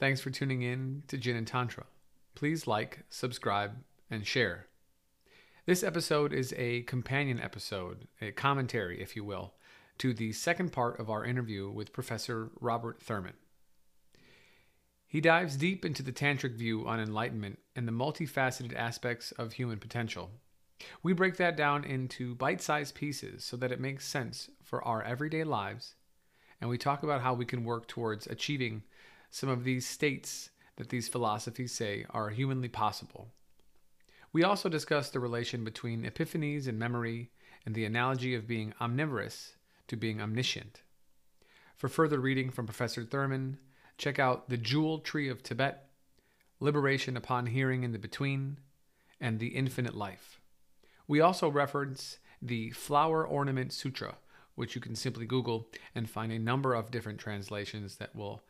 Thanks for tuning in to Jin and Tantra. Please like, subscribe, and share. This episode is a companion episode, a commentary, if you will, to the second part of our interview with Professor Robert Thurman. He dives deep into the tantric view on enlightenment and the multifaceted aspects of human potential. We break that down into bite-sized pieces so that it makes sense for our everyday lives, and we talk about how we can work towards achieving some of these states that these philosophies say are humanly possible. We also discuss the relation between epiphanies and memory and the analogy of being omnivorous to being omniscient. For further reading from Professor Thurman, check out The Jewel Tree of Tibet, Liberation Upon Hearing in the Between, and The Infinite Life. We also reference the Flower Ornament Sutra, which you can simply Google and find a number of different translations that will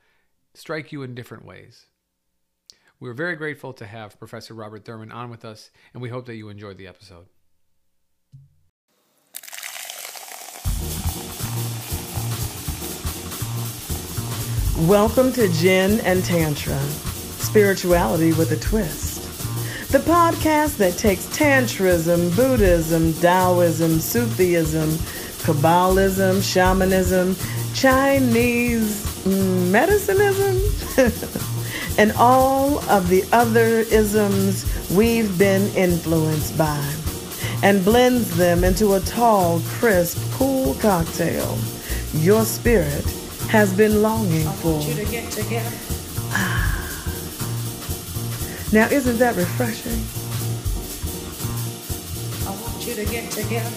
strike you in different ways. We're very grateful to have Professor Robert Thurman on with us, and we hope that you enjoyed the episode. Welcome to Jin and Tantra, spirituality with a twist. The podcast that takes Tantrism, Buddhism, Taoism, Sufism, Kabbalism, shamanism, Chinese medicinism, and all of the other isms we've been influenced by, and blends them into a tall, crisp, cool cocktail your spirit has been longing for. I want you to get together. Now, isn't that refreshing? I want you to get together.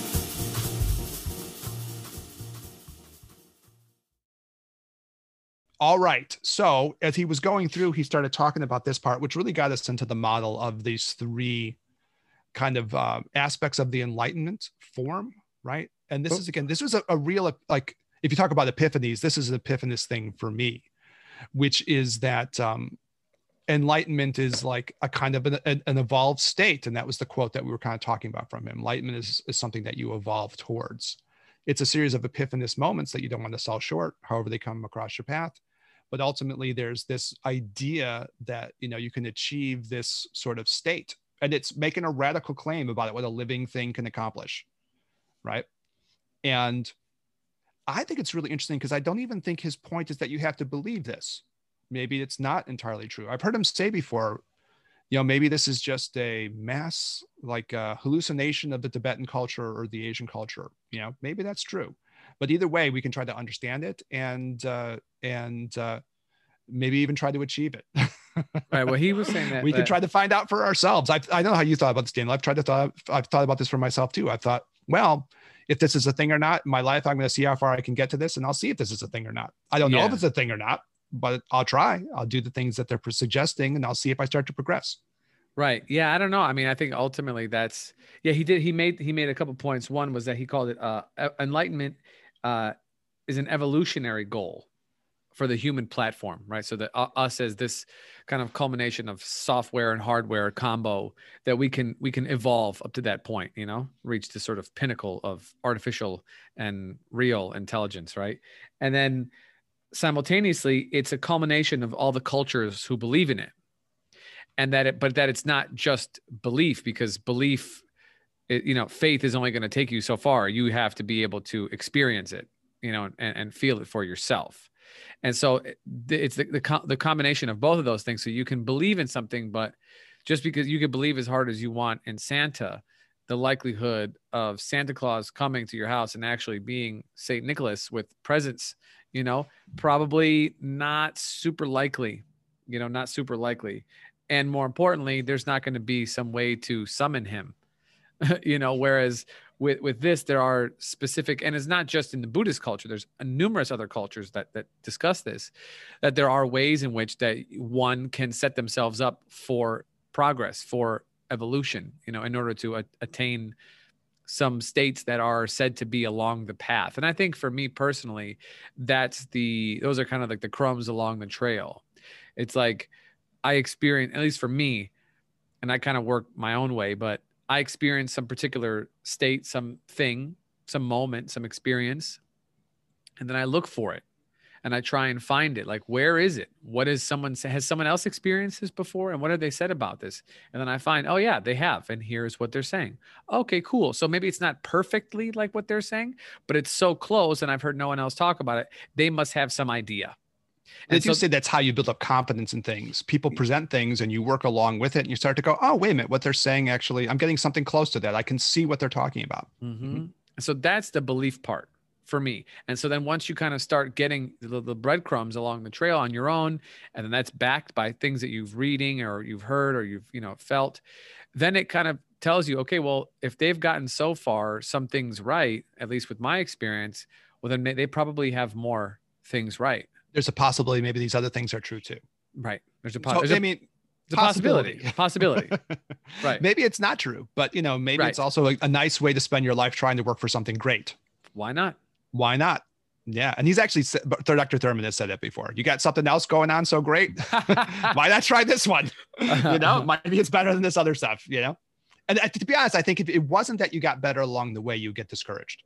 All right. So as he was going through, he started talking about this part, which really got us into the model of these three kind of aspects of the enlightenment form, right? And this is, again, this was a real, like, if you talk about epiphanies, this is an epiphanous thing for me, which is that enlightenment is like a kind of an evolved state. And that was the quote that we were kind of talking about from him. Enlightenment is something that you evolve towards. It's a series of epiphanous moments that you don't want to sell short, however they come across your path. But ultimately, there's this idea that, you know, you can achieve this sort of state. And it's making a radical claim about it, what a living thing can accomplish, right? And I think it's really interesting because I don't even think his point is that you have to believe this. Maybe it's not entirely true. I've heard him say before, you know, maybe this is just a mass, like a hallucination of the Tibetan culture or the Asian culture. You know, maybe that's true. But either way, we can try to understand it and maybe even try to achieve it. Right. Well, he was saying that we can try to find out for ourselves. I know how you thought about this, Daniel. I've thought about this for myself too. I've thought, well, if this is a thing or not in my life, I'm going to see how far I can get to this, and I'll see if this is a thing or not. I don't know if it's a thing or not, but I'll try. I'll do the things that they're suggesting, and I'll see if I start to progress. Right. Yeah. I don't know. I mean, I think ultimately that's, yeah, he did. He made a couple points. One was that he called it enlightenment is an evolutionary goal for the human platform, right? So that us as this kind of culmination of software and hardware combo that we can evolve up to that point, you know, reach the sort of pinnacle of artificial and real intelligence. Right. And then simultaneously, it's a culmination of all the cultures who believe in it. And but it's not just belief, because belief, you know, faith is only going to take you so far. You have to be able to experience it, you know, and feel it for yourself. And so it's the combination of both of those things. So you can believe in something, but just because you can believe as hard as you want in Santa, the likelihood of Santa Claus coming to your house and actually being St. Nicholas with presents, you know, probably not super likely, you know, not super likely. And more importantly, there's not going to be some way to summon him, you know, whereas with this, there are specific, and it's not just in the Buddhist culture, there's numerous other cultures that discuss this, that there are ways in which that one can set themselves up for progress, for evolution, you know, in order to attain some states that are said to be along the path. And I think for me personally, those are kind of like the crumbs along the trail. It's like, I experience, at least for me, and I kind of work my own way, but I experience some particular state, some thing, some moment, some experience, and then I look for it. and I try and find it. Like, where is it? What is someone say? Has someone else experienced this before? And what have they said about this? And then I find, oh yeah, they have. And here's what they're saying. Okay, cool. So maybe it's not perfectly like what they're saying, but it's so close and I've heard no one else talk about it. They must have some idea. And they do say that's how you build up confidence in things. People present things and you work along with it and you start to go, oh, wait a minute, what they're saying, actually, I'm getting something close to that. I can see what they're talking about. Mm-hmm. So that's the belief part for me. And so then once you kind of start getting the breadcrumbs along the trail on your own, and then that's backed by things that you've reading or you've heard or you've, you know, felt, then it kind of tells you, okay, well, if they've gotten so far, some things right, at least with my experience, well, then they probably have more things right. There's a possibility maybe these other things are true too. Right. There's a possibility. Right. Maybe it's not true, but you know, maybe it's also a nice way to spend your life trying to work for something great. Why not? Why not? Yeah. And he's actually said, Dr. Thurman has said that before. You got something else going on so great. Why not try this one? You know, maybe it's better than this other stuff, you know? And to be honest, I think if it wasn't that you got better along the way, you get discouraged.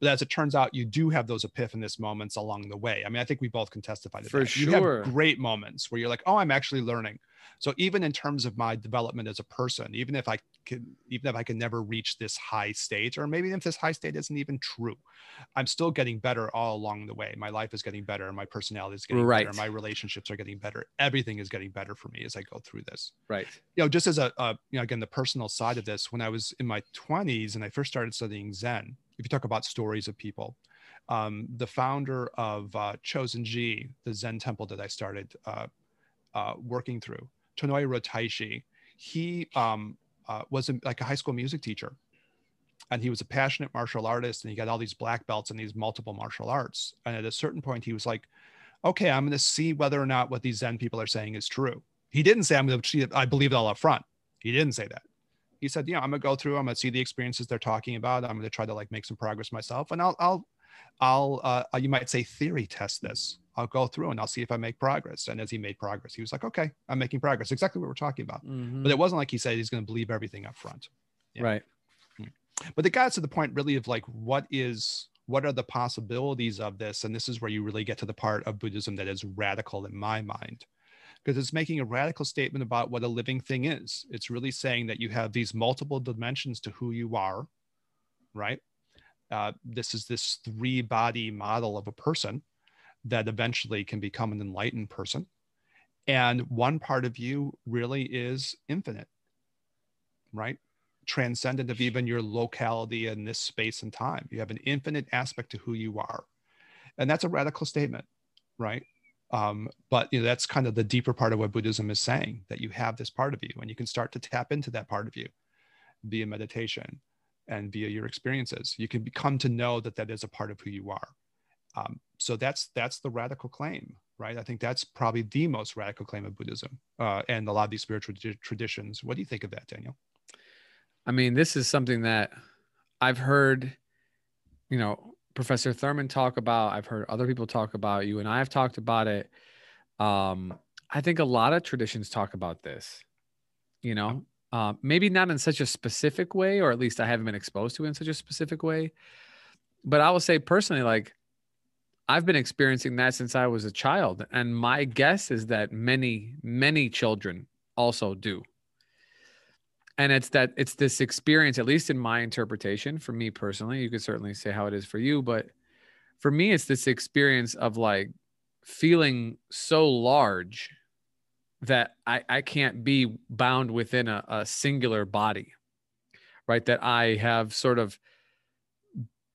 But as it turns out, you do have those epiphanies moments along the way. I mean, I think we both can testify to that. For sure. You have great moments where you're like, oh, I'm actually learning. So even in terms of my development as a person, even if I can never reach this high state, or maybe if this high state isn't even true, I'm still getting better all along the way. My life is getting better. My personality is getting better. My relationships are getting better. Everything is getting better for me as I go through this. Right. You know, just as a you know, again, the personal side of this, when I was in my 20s and I first started studying Zen, if you talk about stories of people, the founder of Chozen-ji, the Zen temple that I started working through, Tonoi Rotaishi, he was like a high school music teacher. And he was a passionate martial artist and he got all these black belts and these multiple martial arts. And at a certain point, he was like, okay, I'm going to see whether or not what these Zen people are saying is true. He didn't say, I'm going to see it, I believe it all up front. He didn't say that. He said, you know, I'm going to go through, I'm going to see the experiences they're talking about. I'm going to try to like make some progress myself. And I'll you might say theory test this. I'll go through and I'll see if I make progress. And as he made progress, he was like, okay, I'm making progress. Exactly what we're talking about. Mm-hmm. But it wasn't like he said, he's going to believe everything up front. Yeah. Right. But it got to the point really of like, what are the possibilities of this? And this is where you really get to the part of Buddhism that is radical in my mind. Because it's making a radical statement about what a living thing is. It's really saying that you have these multiple dimensions to who you are, right? This is this three-body model of a person that eventually can become an enlightened person. And one part of you really is infinite, right? Transcendent of even your locality in this space and time. You have an infinite aspect to who you are. And that's a radical statement, right? But you know, that's kind of the deeper part of what Buddhism is saying, that you have this part of you and you can start to tap into that part of you via meditation and via your experiences. You can come to know that that is a part of who you are. So that's the radical claim, right? I think that's probably the most radical claim of Buddhism and a lot of these spiritual traditions. What do you think of that, Daniel? I mean, this is something that I've heard, you know, Professor Thurman talk about, I've heard other people talk about, you and I have talked about it. I think a lot of traditions talk about this, you know, maybe not in such a specific way, or at least I haven't been exposed to it in such a specific way. But I will say personally, like I've been experiencing that since I was a child. And my guess is that many, many children also do. And it's that it's this experience, at least in my interpretation, for me personally, you could certainly say how it is for you, but for me, it's this experience of like feeling so large that I can't be bound within a singular body, right? That I have sort of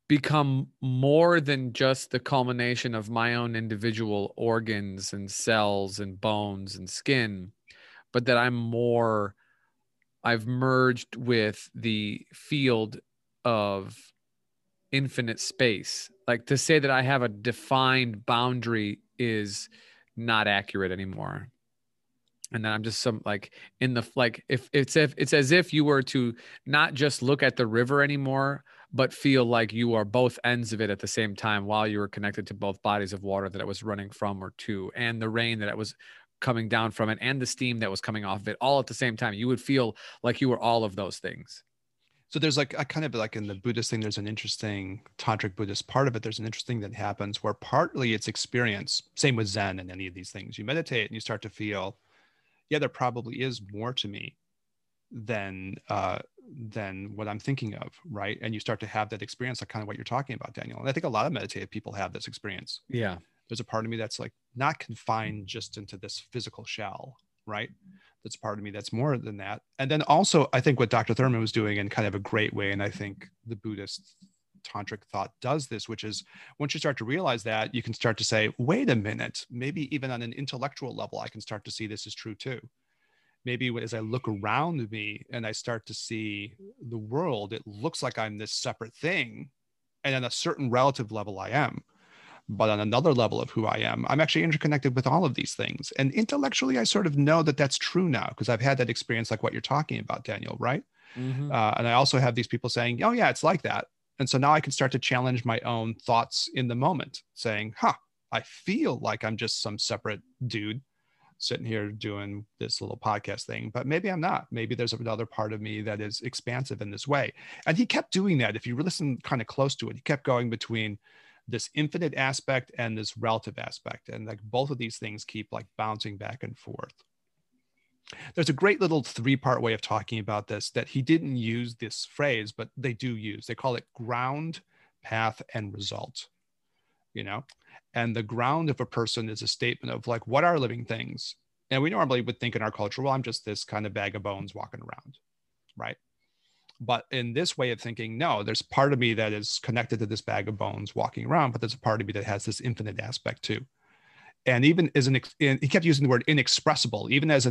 become more than just the culmination of my own individual organs and cells and bones and skin, but that I'm more... I've merged with the field of infinite space. Like to say that I have a defined boundary is not accurate anymore. And then I'm just some like in the, like if it's as if you were to not just look at the river anymore, but feel like you are both ends of it at the same time while you were connected to both bodies of water that it was running from or to, and the rain that it was coming down from it and the steam that was coming off of it all at the same time. You would feel like you were all of those things. So there's like a kind of like in the Buddhist thing, there's an interesting tantric Buddhist part of it. There's an interesting thing that happens where partly it's experience, same with Zen and any of these things. You meditate and you start to feel, yeah, there probably is more to me than what I'm thinking of, right? And you start to have that experience, like kind of what you're talking about, Daniel. And I think a lot of meditative people have this experience. Yeah. There's a part of me that's like not confined just into this physical shell, right? That's part of me that's more than that. And then also, I think what Dr. Thurman was doing in kind of a great way, and I think the Buddhist tantric thought does this, which is once you start to realize that, you can start to say, wait a minute, maybe even on an intellectual level, I can start to see this is true too. Maybe as I look around me and I start to see the world, it looks like I'm this separate thing. And on a certain relative level, I am. But on another level of who I am, I'm actually interconnected with all of these things. And intellectually, I sort of know that that's true now because I've had that experience like what you're talking about, Daniel, right? Mm-hmm. And I also have these people saying, oh, yeah, it's like that. And so now I can start to challenge my own thoughts in the moment saying, huh, I feel like I'm just some separate dude sitting here doing this little podcast thing, but maybe I'm not. Maybe there's another part of me that is expansive in this way. And he kept doing that. If you listen kind of close to it, he kept going between this infinite aspect and this relative aspect. And like both of these things keep like bouncing back and forth. There's a great little three-part way of talking about this that he didn't use this phrase, but they do use. They call it ground, path, and result, you know? And the ground of a person is a statement of like, what are living things? And we normally would think in our culture, well, I'm just this kind of bag of bones walking around, right? But in this way of thinking, no, there's part of me that is connected to this bag of bones walking around, but there's a part of me that has this infinite aspect too. And even as he kept using the word inexpressible, even as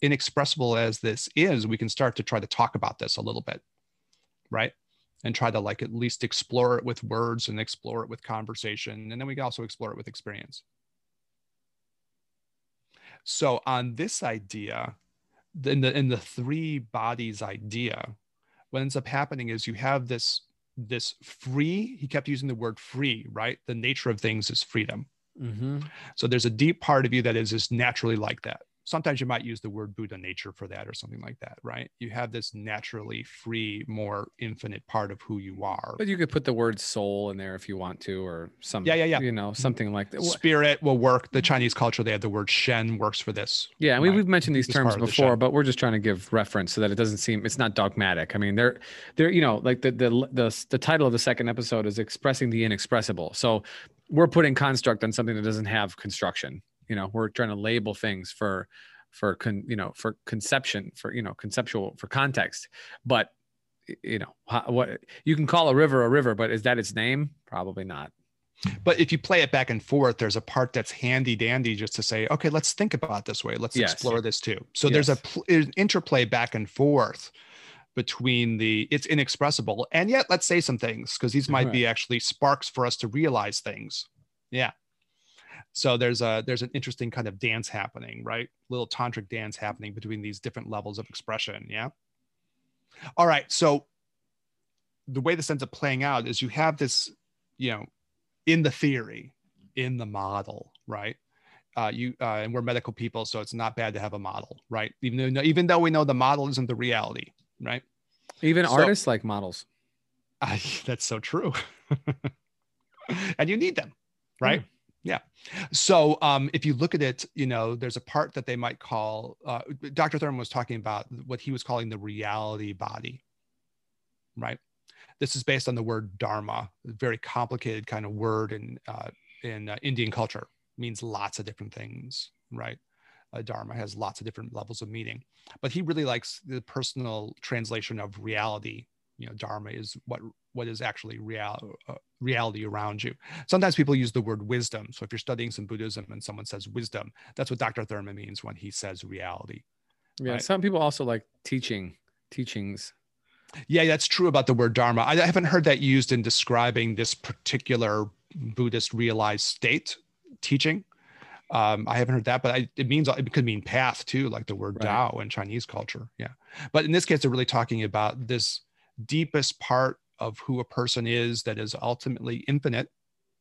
inexpressible as this is, we can start to try to talk about this a little bit, right? And try to like at least explore it with words and explore it with conversation. And then we can also explore it with experience. So on this idea, in the three bodies idea, what ends up happening is you have this free, he kept using the word free, right? The nature of things is freedom. Mm-hmm. So there's a deep part of you that is just naturally like that. Sometimes you might use the word Buddha nature for that or something like that, right? You have this naturally free, more infinite part of who you are. But you could put the word soul in there if you want to, or something, yeah. You know, something like that. Spirit will work. The Chinese culture, they have the word Shen works for this. Yeah. And we've mentioned these terms before, but we're just trying to give reference so that it doesn't seem, it's not dogmatic. I mean, they're, you know, like the title of the second episode is Expressing the Inexpressible. So we're putting construct on something that doesn't have construction. You know, we're trying to label things for context. But, you know, what you can call a river, but is that its name? Probably not. But if you play it back and forth, there's a part that's handy dandy just to say, okay, let's think about this way. Let's explore this too. So there's an interplay back and forth between it's inexpressible. And yet let's say some things, because these might be actually sparks for us to realize things. Yeah. So there's an interesting kind of dance happening, right? Little tantric dance happening between these different levels of expression, yeah? All right, so the way this ends up playing out is you have this, you know, in the theory, in the model, right? And we're medical people, so it's not bad to have a model, right? Even though we know the model isn't the reality, right? Even artists like models. That's so true. And you need them, right? Mm. Yeah. So if you look at it, you know, there's a part that they might call, Dr. Thurman was talking about what he was calling the reality body, right? This is based on the word dharma, a very complicated kind of word in Indian culture. It means lots of different things, right? Dharma has lots of different levels of meaning, but he really likes the personal translation of reality. You know, dharma is what is actually reality around you. Sometimes people use the word wisdom. So if you're studying some Buddhism and someone says wisdom, that's what Dr. Thurman means when he says reality. Yeah, right? Some people also like teachings. Yeah, that's true about the word dharma. I haven't heard that used in describing this particular Buddhist realized state teaching. I haven't heard that, but it could mean path too, like the word Tao in Chinese culture. Yeah. But in this case, they're really talking about this deepest part of who a person is that is ultimately infinite.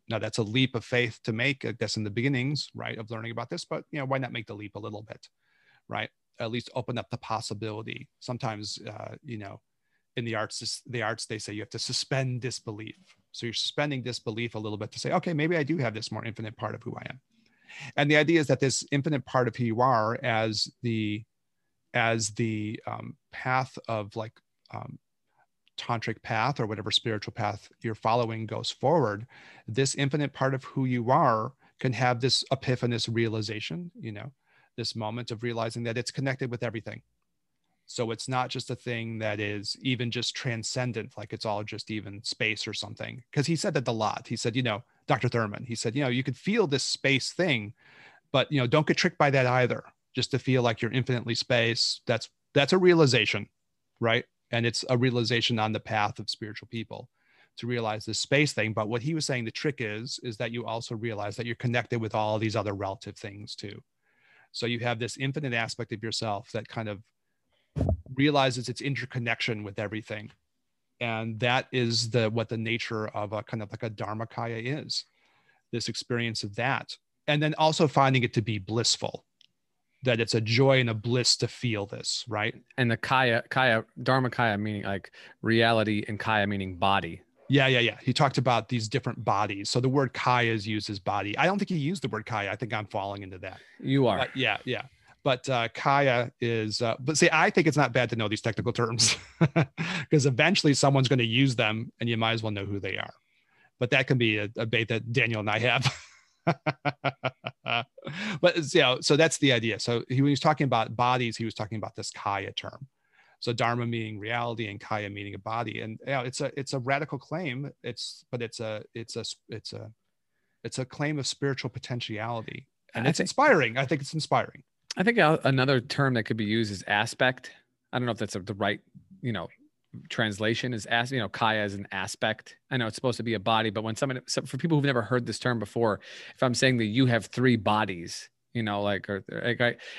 Now that's a leap of faith to make, I guess, in the beginnings, right, of learning about this, but you know, why not make the leap a little bit, right? At least open up the possibility. Sometimes, you know, in the arts, they say you have to suspend disbelief. So you're suspending disbelief a little bit to say, okay, maybe I do have this more infinite part of who I am. And the idea is that this infinite part of who you are as the path of tantric path or whatever spiritual path you're following goes forward, this infinite part of who you are can have this epiphanous realization, this moment of realizing that it's connected with everything. So it's not just a thing that is even just transcendent, like it's all just even space or something. Because he said that a lot. He said, Dr. Thurman, he said, you could feel this space thing, but, don't get tricked by that either. Just to feel like you're infinitely space, that's a realization, right? And it's a realization on the path of spiritual people to realize this space thing. But what he was saying, the trick is that you also realize that you're connected with all these other relative things too. So you have this infinite aspect of yourself that kind of realizes its interconnection with everything. And that is what the nature of a kind of like a Dharmakaya is, this experience of that. And then also finding it to be blissful, that it's a joy and a bliss to feel this, right? And the kaya, Dharmakaya meaning like reality and kaya meaning body. Yeah. He talked about these different bodies. So the word kaya is used as body. I don't think he used the word kaya. I think I'm falling into that. You are. Yeah. But kaya is, but see, I think it's not bad to know these technical terms because eventually someone's going to use them and you might as well know who they are. But that can be a debate that Daniel and I have. But so that's the idea. So when he was talking about bodies, he was talking about this kaya term. So dharma meaning reality and kaya meaning a body. And it's a radical claim. It's a claim of spiritual potentiality. And it's inspiring. I think it's inspiring. I think another term that could be used is aspect. I don't know if that's the right, translation is kaya as an aspect. I know it's supposed to be a body, but when somebody, for people who've never heard this term before, if I'm saying that you have three bodies, or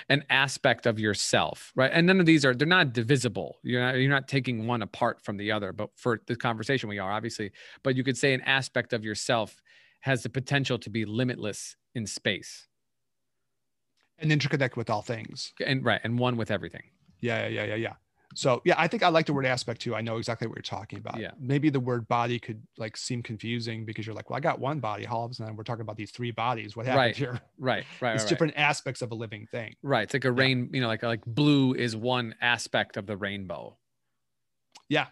an aspect of yourself, right? And none of these they're not divisible. You're not taking one apart from the other, but for the conversation we are obviously, but you could say an aspect of yourself has the potential to be limitless in space. And interconnect with all things. And one with everything. Yeah. So yeah, I think I like the word aspect too. I know exactly what you're talking about. Yeah. Maybe the word body could seem confusing because you're like, well, I got one body. All of a sudden we're talking about these three bodies. What happened here? Right. It's different aspects of a living thing. Right. It's like a rain, like blue is one aspect of the rainbow. Yeah.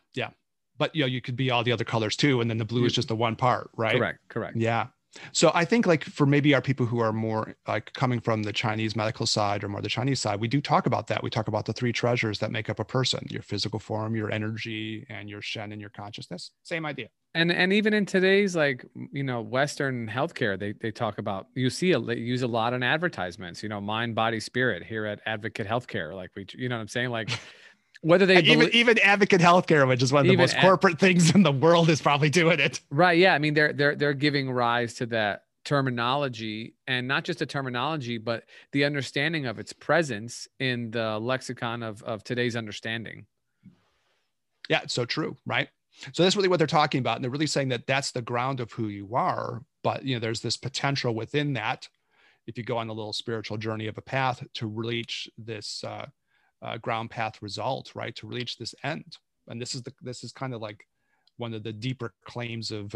But you could be all the other colors too. And then the blue is just the one part, right? Correct. Yeah. So I think for maybe our people who are more coming from the Chinese medical side or more the Chinese side, we do talk about that. We talk about the three treasures that make up a person, your physical form, your energy, and your Shen and your consciousness. Same idea. And even in today's Western healthcare, they talk about, they use a lot in advertisements, mind, body, spirit here at Advocate Healthcare. Whether they even Advocate Healthcare, which is one of the most corporate things in the world, is probably doing it. Right. Yeah. I mean, they're giving rise to that terminology, and not just the terminology, but the understanding of its presence in the lexicon of today's understanding. Yeah. It's so true. Right. So that's really what they're talking about. And they're really saying that that's the ground of who you are, but there's this potential within that. If you go on a little spiritual journey of a path to reach this, ground path result, right? To reach this end. And this is kind of like one of the deeper claims of,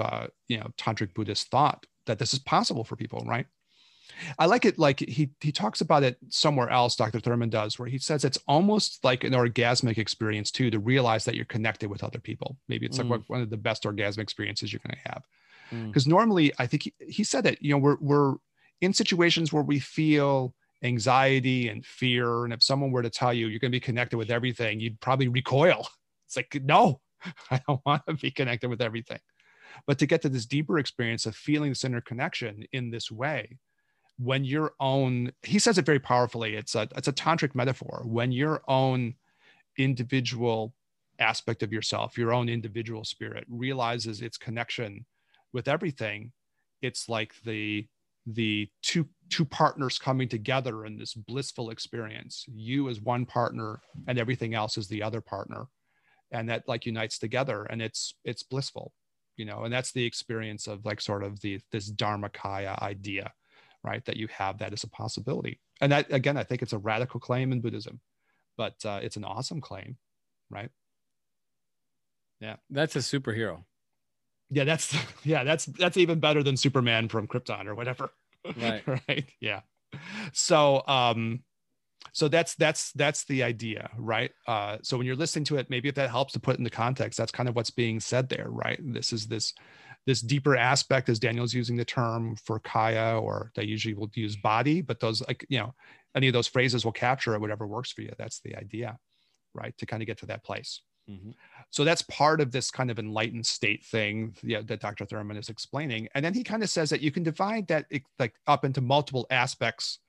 tantric Buddhist thought, that this is possible for people, right? I like it. Like he talks about it somewhere else, Dr. Thurman does, where he says it's almost like an orgasmic experience too, to realize that you're connected with other people. Maybe it's like one of the best orgasmic experiences you're going to have. Because normally I think he said that, we're in situations where we feel anxiety and fear. And if someone were to tell you, you're going to be connected with everything, you'd probably recoil. It's like, no, I don't want to be connected with everything. But to get to this deeper experience of feeling this interconnection in this way, when your own, he says it very powerfully, it's a tantric metaphor, when your own individual aspect of yourself, your own individual spirit realizes its connection with everything, it's like the two partners coming together in this blissful experience, you as one partner and everything else as the other partner. And that unites together, and it's blissful, and that's the experience of this Dharmakaya idea, right? That you have that as a possibility. And that, again, I think it's a radical claim in Buddhism, but it's an awesome claim, right? Yeah, that's a superhero. Yeah, that's even better than Superman from Krypton or whatever. Right. Right. Yeah. So, so that's the idea, right? So when you're listening to it, maybe if that helps to put it into context, that's kind of what's being said there, right? This is this deeper aspect, as Daniel's using the term for kaya, or they usually will use body, but those, like, you know, any of those phrases will capture it, whatever works for you. That's the idea, right? To kind of get to that place. Mm-hmm. So that's part of this kind of enlightened state thing, yeah, that Dr. Thurman is explaining. And then he kind of says that you can divide that like up into multiple aspects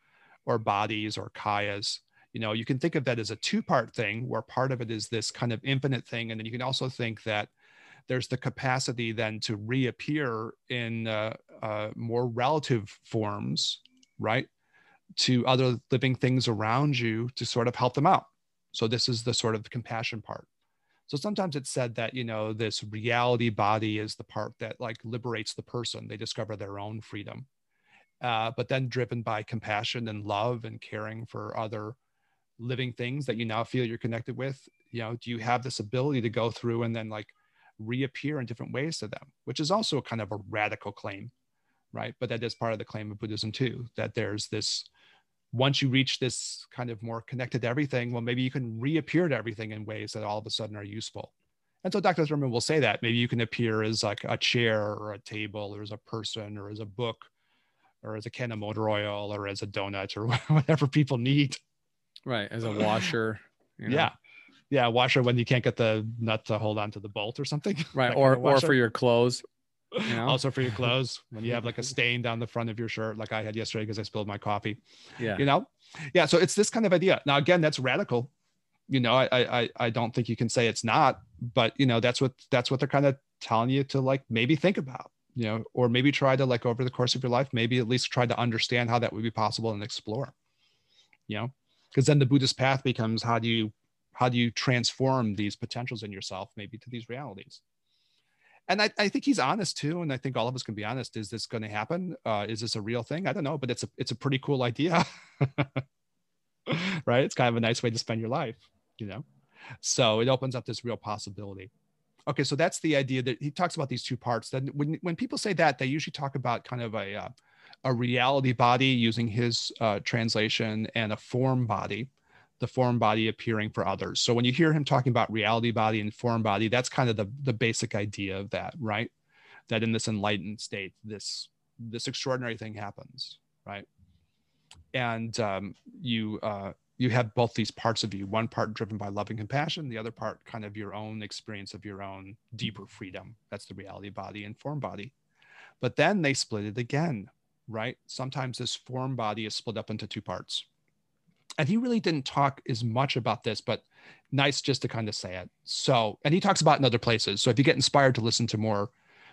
or bodies or kayas. You know, you can think of that as a two-part thing where part of it is this kind of infinite thing. And then you can also think that there's the capacity then to reappear in more relative forms, right, to other living things around you to sort of help them out. So this is the sort of compassion part. So sometimes it's said that, you know, this reality body is the part that like liberates the person. They discover their own freedom, but then driven by compassion and love and caring for other living things that you now feel you're connected with, you know, do you have this ability to go through and then like reappear in different ways to them, which is also kind of a radical claim, right? But that is part of the claim of Buddhism too, that there's this, once you reach this kind of more connected to everything, well, maybe you can reappear to everything in ways that all of a sudden are useful. And so Dr. Thurman will say that maybe you can appear as like a chair or a table or as a person or as a book or as a can of motor oil or as a donut or whatever people need. Right. As a washer. You know? Yeah. Yeah. Washer when you can't get the nut to hold onto the bolt or something. Right. Like or for your clothes. You know? Also for your clothes, when you have like a stain down the front of your shirt, like I had yesterday because I spilled my coffee. Yeah, you know, yeah. So it's this kind of idea. Now, again, that's radical. You know, I don't think you can say it's not, but you know, that's what they're kind of telling you to like maybe think about, you know, or maybe try to like over the course of your life, maybe at least try to understand how that would be possible and explore. You know, because then the Buddhist path becomes how do you transform these potentials in yourself maybe to these realities. And I think he's honest too. And I think all of us can be honest. Is this going to happen? Is this a real thing? I don't know, but it's a pretty cool idea, right? It's kind of a nice way to spend your life, you know? So it opens up this real possibility. Okay. So that's the idea that he talks about these two parts. Then when people say that, they usually talk about kind of a reality body using his translation and a form body, the form body appearing for others. So when you hear him talking about reality body and form body, that's kind of the basic idea of that, right? That in this enlightened state, this extraordinary thing happens, right? And you have both these parts of you, one part driven by love and compassion, the other part kind of your own experience of your own deeper freedom. That's the reality body and form body. But then they split it again, right? Sometimes this form body is split up into two parts. And he really didn't talk as much about this, but nice just to kind of say it. So, and he talks about it in other places. So if you get inspired to listen to more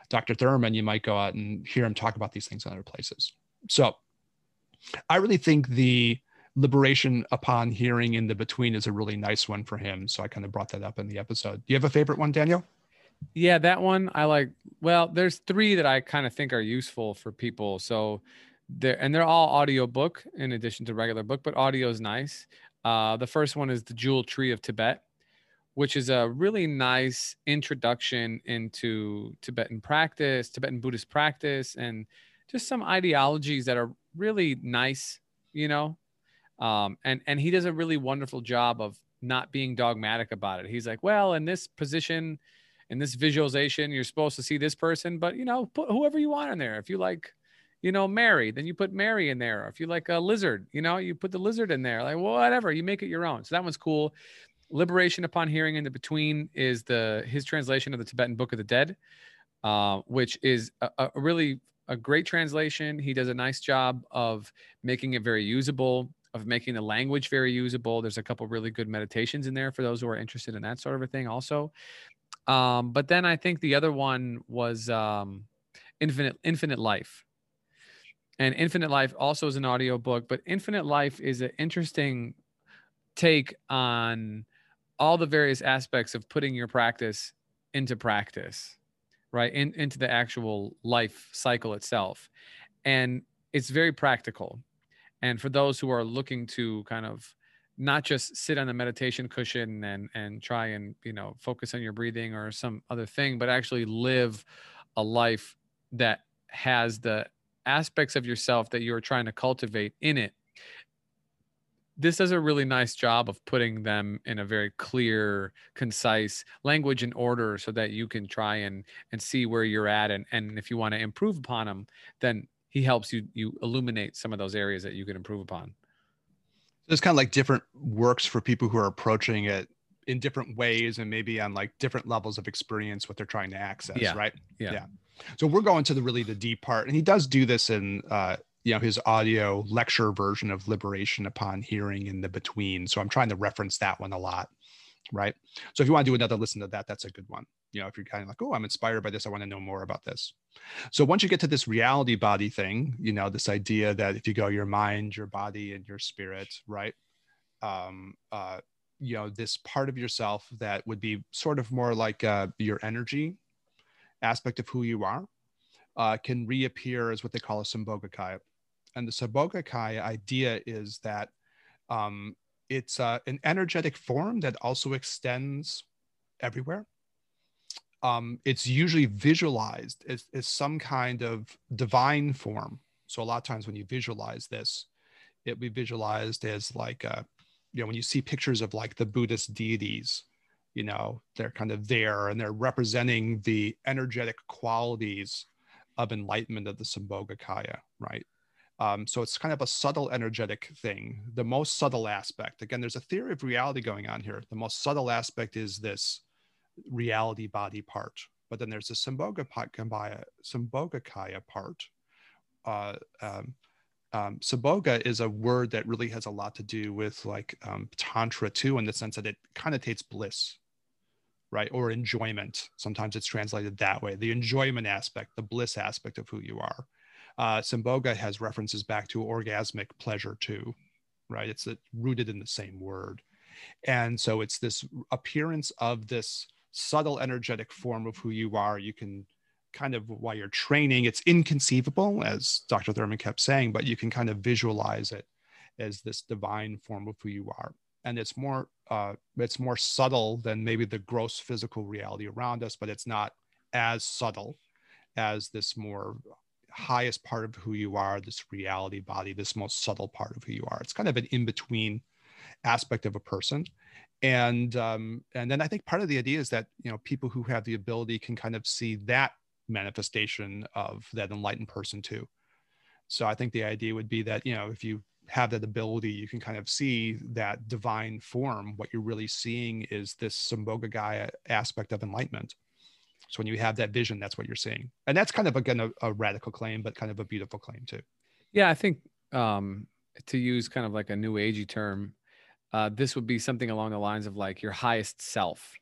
Dr. Thurman, you might go out and hear him talk about these things in other places. So I really think the Liberation Upon Hearing in the Between is a really nice one for him. So I kind of brought that up in the episode. Do you have a favorite one, Daniel? Yeah, that one I like. Well, there's three that I kind of think are useful for people. So they're all audio book in addition to regular book, but audio is nice. The first one is The Jewel Tree of Tibet, which is a really nice introduction into Tibetan practice, Tibetan Buddhist practice, and just some ideologies that are really nice, you know. And he does a really wonderful job of not being dogmatic about it. He's like, well, in this position, in this visualization, you're supposed to see this person, but, you know, put whoever you want in there. If you like, you know, Mary, then you put Mary in there. Or if you like a lizard, you know, you put the lizard in there, like whatever, you make it your own. So that one's cool. Liberation Upon Hearing in the Between is his translation of the Tibetan Book of the Dead, which is a really great translation. He does a nice job of making it very usable, of making the language very usable. There's a couple really good meditations in there for those who are interested in that sort of a thing also. But then I think the other one was Infinite Life. And Infinite Life also is an audiobook, but Infinite Life is an interesting take on all the various aspects of putting your practice into practice, right? Into the actual life cycle itself. And it's very practical. And for those who are looking to kind of not just sit on the meditation cushion and try and, you know, focus on your breathing or some other thing, but actually live a life that has the aspects of yourself that you're trying to cultivate in it. This does a really nice job of putting them in a very clear, concise language and order so that you can try and see where you're at. And if you want to improve upon them, then he helps you illuminate some of those areas that you can improve upon. There's kind of like different works for people who are approaching it in different ways and maybe on like different levels of experience, what they're trying to access. Yeah. Right. Yeah. Yeah. So we're going to the really the deep part, and he does do this in, you know, his audio lecture version of Liberation Upon Hearing in the Between. So I'm trying to reference that one a lot. Right. So if you want to do another listen to that, that's a good one. You know, if you're kind of like, oh, I'm inspired by this, I want to know more about this. So once you get to this reality body thing, you know, this idea that if you go your mind, your body, and your spirit, right? You know, this part of yourself that would be sort of more like your energy aspect of who you are can reappear as what they call a Sambhogakaya. And the Sambhogakaya idea is that it's an energetic form that also extends everywhere. It's usually visualized as some kind of divine form. So a lot of times when you visualize this, it will be visualized as like, you know, when you see pictures of like the Buddhist deities, you know, they're kind of there and they're representing the energetic qualities of enlightenment of the Sambhogakaya, right? So it's kind of a subtle energetic thing, the most subtle aspect. Again, there's a theory of reality going on here. The most subtle aspect is this reality body part, but then there's the Sambhogakaya part. Sambhoga is a word that really has a lot to do with like Tantra too, in the sense that it connotates bliss, right? Or enjoyment. Sometimes it's translated that way. The enjoyment aspect, the bliss aspect of who you are. Sambhoga has references back to orgasmic pleasure too, right? It's rooted in the same word. And so it's this appearance of this subtle energetic form of who you are. You can kind of, while you're training, it's inconceivable, as Dr. Thurman kept saying, but you can kind of visualize it as this divine form of who you are. And it's more subtle than maybe the gross physical reality around us, but it's not as subtle as this more highest part of who you are, this reality body, this most subtle part of who you are. It's kind of an in-between aspect of a person. And then I think part of the idea is that, you know, people who have the ability can kind of see that manifestation of that enlightened person too. So I think the idea would be that, you know, if you have that ability, you can kind of see that divine form. What you're really seeing is this Sambhogakaya aspect of enlightenment. So when you have that vision, that's what you're seeing. And that's kind of, again, a radical claim, but kind of a beautiful claim too. Yeah, I think to use kind of like a new agey term, this would be something along the lines of like your highest self,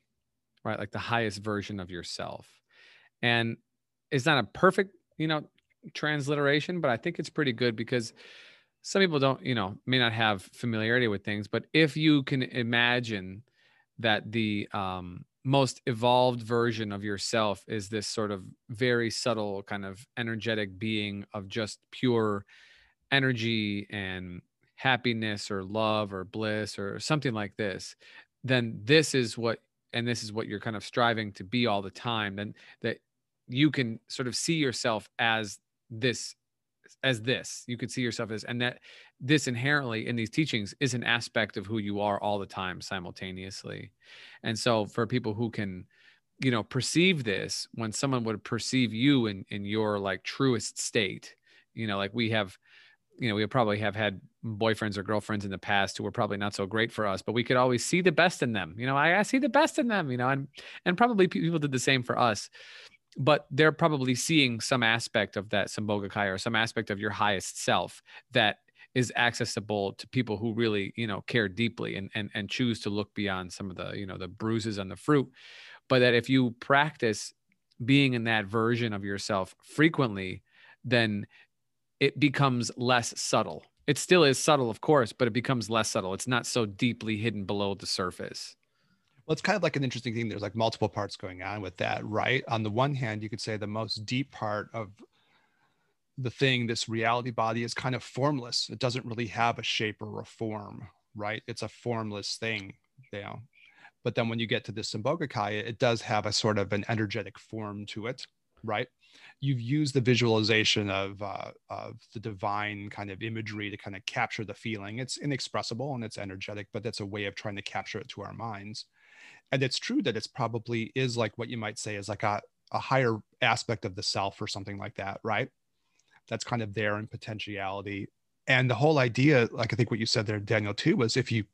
right? Like the highest version of yourself. And it's not a perfect, you know, transliteration, but I think it's pretty good because some people don't, you know, may not have familiarity with things, but if you can imagine that the most evolved version of yourself is this sort of very subtle kind of energetic being of just pure energy and happiness or love or bliss or something like this, then this is what you're kind of striving to be all the time. Then that you can sort of see yourself as this, you could see yourself as, and that this inherently in these teachings is an aspect of who you are all the time simultaneously. And so for people who can, you know, perceive this, when someone would perceive you in your like truest state, you know, like we probably have had boyfriends or girlfriends in the past who were probably not so great for us, but we could always see the best in them. You know, I see the best in them, you know, and probably people did the same for us, but they're probably seeing some aspect of that Sambhogakaya or some aspect of your highest self that is accessible to people who really, you know, care deeply and choose to look beyond some of the, you know, the bruises on the fruit. But that if you practice being in that version of yourself frequently, then it becomes less subtle. It still is subtle, of course, but it becomes less subtle. It's not so deeply hidden below the surface. Well, it's kind of like an interesting thing. There's like multiple parts going on with that, right? On the one hand, you could say the most deep part of the thing, this reality body, is kind of formless. It doesn't really have a shape or a form. right? It's a formless thing, you know. But then when you get to the Sambhogakaya, it does have a sort of an energetic form to it, right? You've used the visualization of the divine kind of imagery to kind of capture the feeling. It's inexpressible and it's energetic, but that's a way of trying to capture it to our minds. And it's true that it's probably is like what you might say is like a higher aspect of the self or something like that, right? That's kind of there in potentiality. And the whole idea, like I think what you said there, Daniel, too, was if you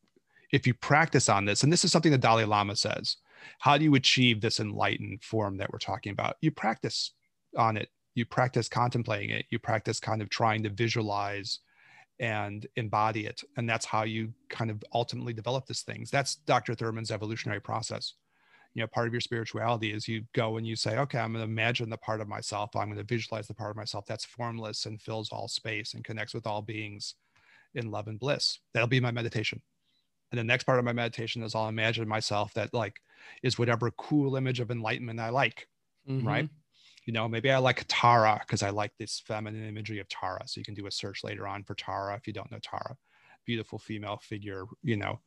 practice on this, and this is something the Dalai Lama says, how do you achieve this enlightened form that we're talking about? You practice on it. You practice contemplating it. You practice kind of trying to visualize and embody it. And that's how you kind of ultimately develop these things. That's Dr. Thurman's evolutionary process. You know, part of your spirituality is you go and you say, okay, I'm going to imagine the part of myself. I'm going to visualize the part of myself that's formless and fills all space and connects with all beings in love and bliss. That'll be my meditation. And the next part of my meditation is I'll imagine myself that like is whatever cool image of enlightenment I like, mm-hmm. right? You know, maybe I like Tara because I like this feminine imagery of Tara. So you can do a search later on for Tara if you don't know Tara. Beautiful female figure, you know,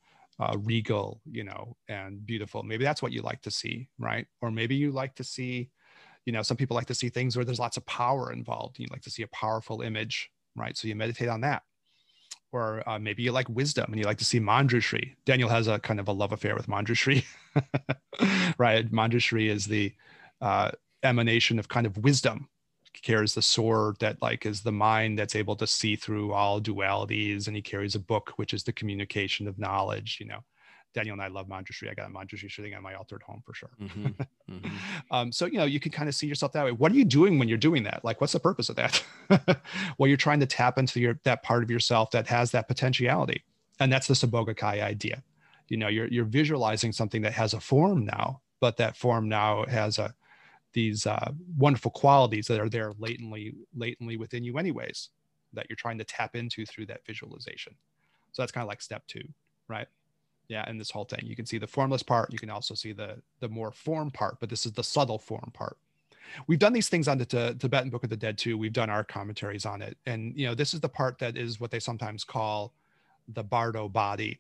regal, you know, and beautiful. Maybe that's what you like to see, right? Or maybe you like to see, you know, some people like to see things where there's lots of power involved. You like to see a powerful image, right? So you meditate on that. Or maybe you like wisdom and you like to see Manjushri. Daniel has a kind of a love affair with Manjushri, right? Manjushri is the emanation of kind of wisdom. He carries the sword that like is the mind that's able to see through all dualities. And he carries a book, which is the communication of knowledge, you know. Daniel and I love Manjushri. I got a Manjushri sitting on my altar at home for sure. Mm-hmm. Mm-hmm. So, you know, you can kind of see yourself that way. What are you doing when you're doing that? Like, what's the purpose of that? Well, you're trying to tap into that part of yourself that has that potentiality. And that's the Sambhogakaya idea. You know, you're visualizing something that has a form now, but that form now has these wonderful qualities that are there latently within you anyways, that you're trying to tap into through that visualization. So that's kind of like step two, right? Yeah, and this whole thing, you can see the formless part. You can also see the more form part, but this is the subtle form part. We've done these things on the Tibetan Book of the Dead too. We've done our commentaries on it. And, you know, this is the part that is what they sometimes call the bardo body.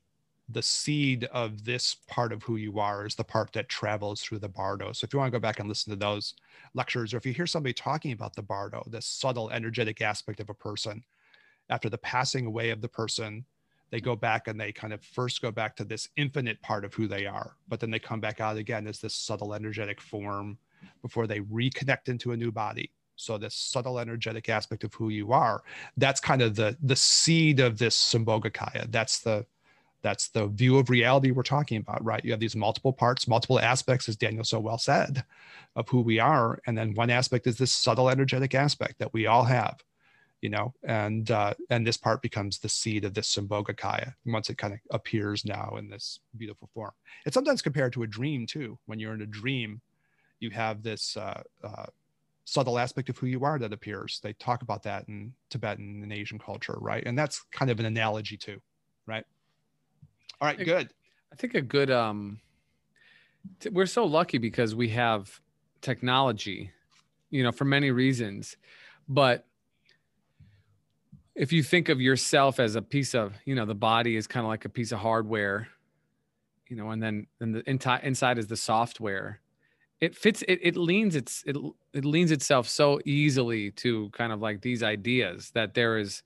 The seed of this part of who you are is the part that travels through the bardo. So if you want to go back and listen to those lectures, or if you hear somebody talking about the bardo, this subtle energetic aspect of a person, after the passing away of the person, they go back and they kind of first go back to this infinite part of who they are, but then they come back out again as this subtle energetic form before they reconnect into a new body. So this subtle energetic aspect of who you are, that's kind of the seed of this Sambhogakaya. That's the view of reality we're talking about, right? You have these multiple parts, multiple aspects, as Daniel so well said, of who we are. And then one aspect is this subtle energetic aspect that we all have. You know, and this part becomes the seed of this Sambhogakaya once it kind of appears now in this beautiful form. It's sometimes compared to a dream too. When you're in a dream, you have this subtle aspect of who you are that appears. They talk about that in Tibetan and Asian culture, right? And that's kind of an analogy too, right? All right, good. I think a good, we're so lucky because we have technology, you know, for many reasons, but if you think of yourself as a piece of, you know, the body is kind of like a piece of hardware, you know, and then the inside is the software. It fits. It leans itself so easily to kind of like these ideas that there is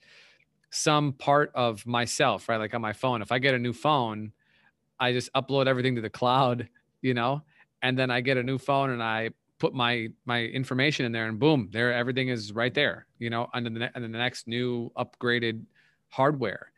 some part of myself, right? Like on my phone, if I get a new phone, I just upload everything to the cloud, you know, and then I get a new phone and I put my information in there and boom, there, everything is right there, you know, under the next new upgraded hardware.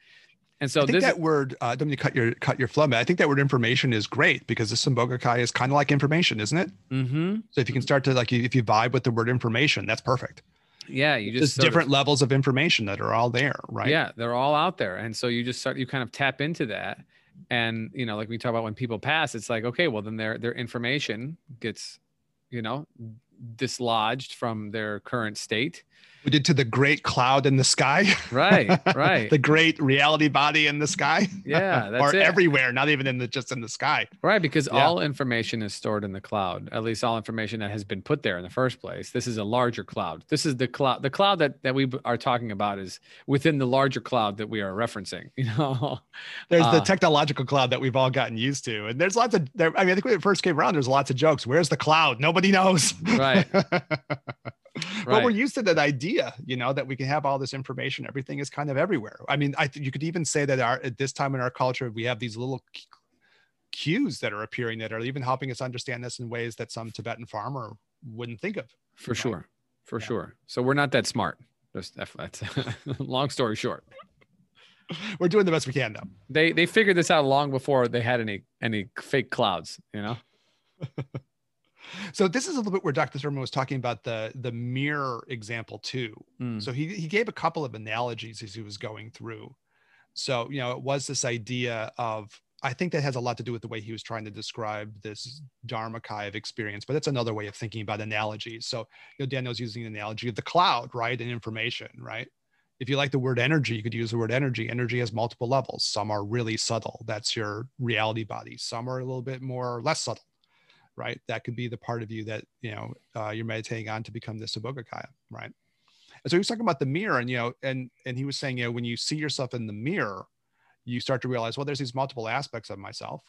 And so I think that word, let me cut your flub. I think that word information is great because the Sambhogakaya is kind of like information, isn't it? Mm-hmm. So if you can start to like, if you vibe with the word information, that's perfect. Yeah. You just different levels of information that are all there, right? Yeah. They're all out there. And so you just you kind of tap into that. And, you know, like we talk about when people pass, it's like, okay, well then their information gets, you know, dislodged from their current state We did to the great cloud in the sky. Right. The great reality body in the sky. Yeah, that's Or everywhere, not even in the, just in the sky. Right, because all information is stored in the cloud, at least all information that has been put there in the first place. This is a larger cloud. This is the cloud. The cloud that we are talking about is within the larger cloud that we are referencing. You know, there's the technological cloud that we've all gotten used to. And there's lots of, I mean, I think when it first came around, there's lots of jokes. Where's the cloud? Nobody knows. Right. But we're used to that idea, you know, that we can have all this information. Everything is kind of everywhere. I mean, you could even say that at this time in our culture, we have these little cues that are appearing that are even helping us understand this in ways that some Tibetan farmer wouldn't think of. For sure. So we're not that smart. Just that's long story short. We're doing the best we can, though. They figured this out long before they had any fake clouds, you know? So this is a little bit where Dr. Thurman was talking about the mirror example too. Mm. So he gave a couple of analogies as he was going through. So, you know, it was this idea of, I think that has a lot to do with the way he was trying to describe this Dharmakaya of experience, but that's another way of thinking about analogies. So, you know, Daniel's using the analogy of the cloud, right? And information, right? If you like the word energy, you could use the word energy. Energy has multiple levels. Some are really subtle. That's your reality body. Some are a little bit more or less subtle. Right? That could be the part of you that, you know, you're meditating on to become the Sambhogakaya, right? And so he was talking about the mirror and, you know, and he was saying, you know, when you see yourself in the mirror, you start to realize, well, there's these multiple aspects of myself.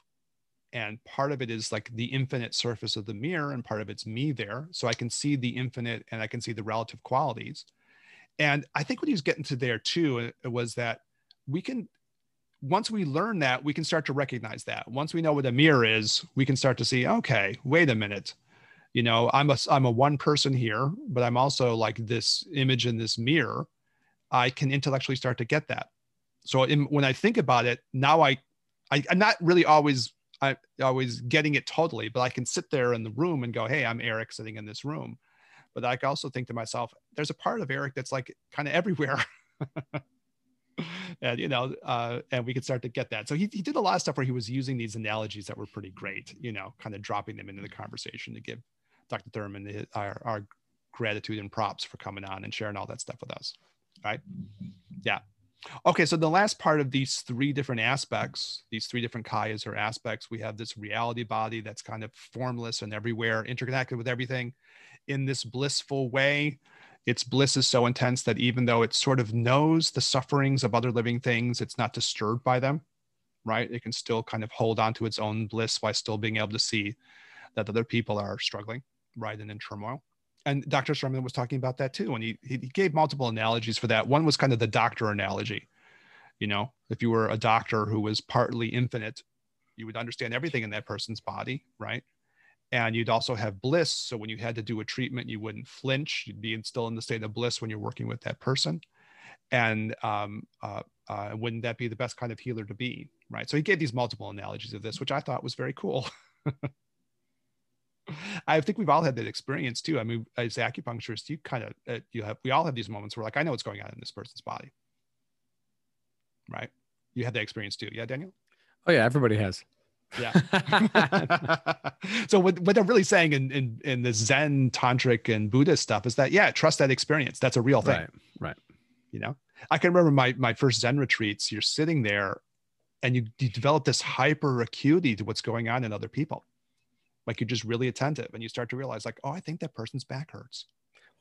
And part of it is like the infinite surface of the mirror and part of it's me there. So I can see the infinite and I can see the relative qualities. And I think what he was getting to there too, was that we can, once we learn that, we can start to recognize that. Once we know what a mirror is, we can start to see, okay, wait a minute. You know, I'm a one person here, but I'm also like this image in this mirror. I can intellectually start to get that. So when I think about it, now I'm not really always getting it totally, but I can sit there in the room and go, hey, I'm Eric sitting in this room. But I also think to myself, there's a part of Eric that's like kind of everywhere. And, you know, and we could start to get that. So he did a lot of stuff where he was using these analogies that were pretty great, you know, kind of dropping them into the conversation to give Dr. Thurman our gratitude and props for coming on and sharing all that stuff with us. Right. Yeah. Okay. So the last part of these three different aspects, these three different kayas or aspects, we have this reality body that's kind of formless and everywhere, interconnected with everything in this blissful way. Its bliss is so intense that even though it sort of knows the sufferings of other living things, it's not disturbed by them, right? It can still kind of hold on to its own bliss while still being able to see that other people are struggling, right, and in turmoil. And Dr. Thurman was talking about that too, and he gave multiple analogies for that. One was kind of the doctor analogy. You know, if you were a doctor who was partly infinite, you would understand everything in that person's body, right? And you'd also have bliss. So when you had to do a treatment, you wouldn't flinch. You'd be still in the state of bliss when you're working with that person. And wouldn't that be the best kind of healer to be, right? So he gave these multiple analogies of this, which I thought was very cool. I think we've all had that experience too. I mean, as acupuncturists, we all have these moments where like, I know what's going on in this person's body, right? You had that experience too. Yeah, Daniel? Oh yeah, everybody has. Yeah. So what they're really saying in the Zen, tantric, and Buddhist stuff is that, yeah, trust that experience. That's a real thing. Right. You know, I can remember my first Zen retreats. You're sitting there and you develop this hyper acuity to what's going on in other people. Like you're just really attentive and you start to realize like, oh, I think that person's back hurts.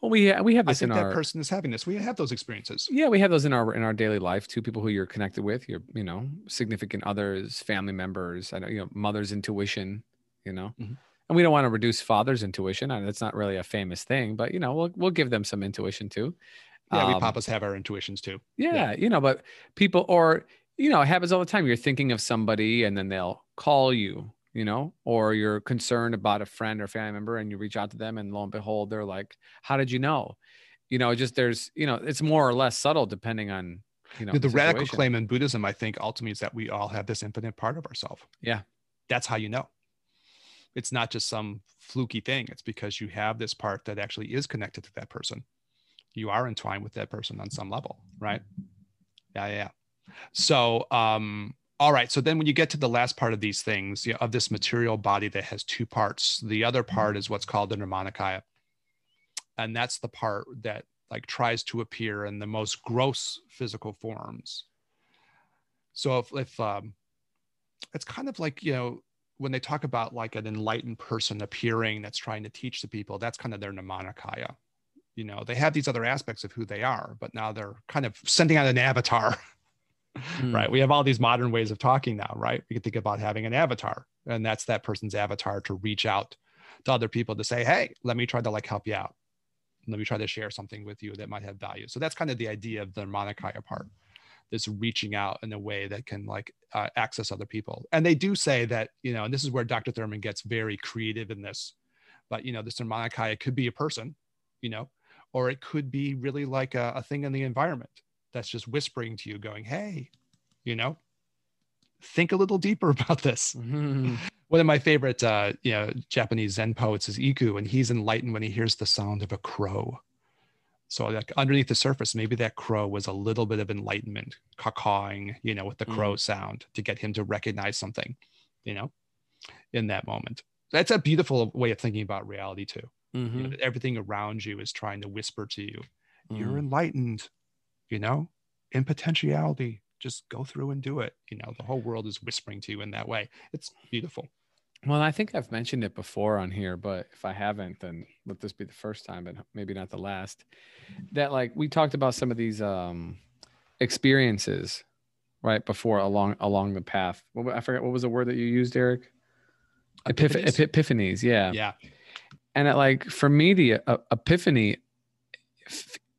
Well, we have this in our, that person is having this. We have those experiences. Yeah, we have those in our daily life too. People who you're connected with, you know, significant others, family members. I know, you know, mother's intuition. You know, and we don't want to reduce father's intuition. And it's not really a famous thing, but you know, we'll give them some intuition too. Yeah, we papas have our intuitions too. Yeah, you know, but people, or you know, it happens all the time. You're thinking of somebody, and then they'll call you. You know, or you're concerned about a friend or family member and you reach out to them and lo and behold, they're like, how did you know? You know, just there's, you know, it's more or less subtle depending on, you know, the radical claim in Buddhism, I think ultimately is that we all have this infinite part of ourselves. Yeah. That's how you know. It's not just some fluky thing. It's because you have this part that actually is connected to that person. You are entwined with that person on some level, right? Yeah. So, all right. So then when you get to the last part of these things, you know, of this material body that has two parts, the other part is what's called the Nirmanakaya. And that's the part that like tries to appear in the most gross physical forms. So if it's kind of like, you know, when they talk about like an enlightened person appearing that's trying to teach the people, that's kind of their Nirmanakaya. You know, they have these other aspects of who they are, but now they're kind of sending out an avatar. Right? We have all these modern ways of talking now, right? We can think about having an avatar, and that's that person's avatar to reach out to other people to say, hey, let me try to like help you out. Let me try to share something with you that might have value. So that's kind of the idea of the Nirmanakaya part, this reaching out in a way that can like access other people. And they do say that, you know, and this is where Dr. Thurman gets very creative in this, but, you know, this Nirmanakaya could be a person, you know, or it could be really like a thing in the environment that's just whispering to you going, hey, you know, think a little deeper about this. Mm-hmm. One of my favorite, you know, Japanese Zen poets is Iku, and he's enlightened when he hears the sound of a crow. So like underneath the surface, maybe that crow was a little bit of enlightenment, cawing, you know, with the crow sound to get him to recognize something, you know, in that moment. That's a beautiful way of thinking about reality too. Mm-hmm. You know, everything around you is trying to whisper to you, you're enlightened, you know, in potentiality, just go through and do it. You know, the whole world is whispering to you in that way. It's beautiful. Well, I think I've mentioned it before on here, but if I haven't, then let this be the first time, but maybe not the last, that like we talked about some of these experiences, right, before along the path. I forget, what was the word that you used, Eric? Epiphanies. Yeah. Yeah. And it, like, for me, the epiphany,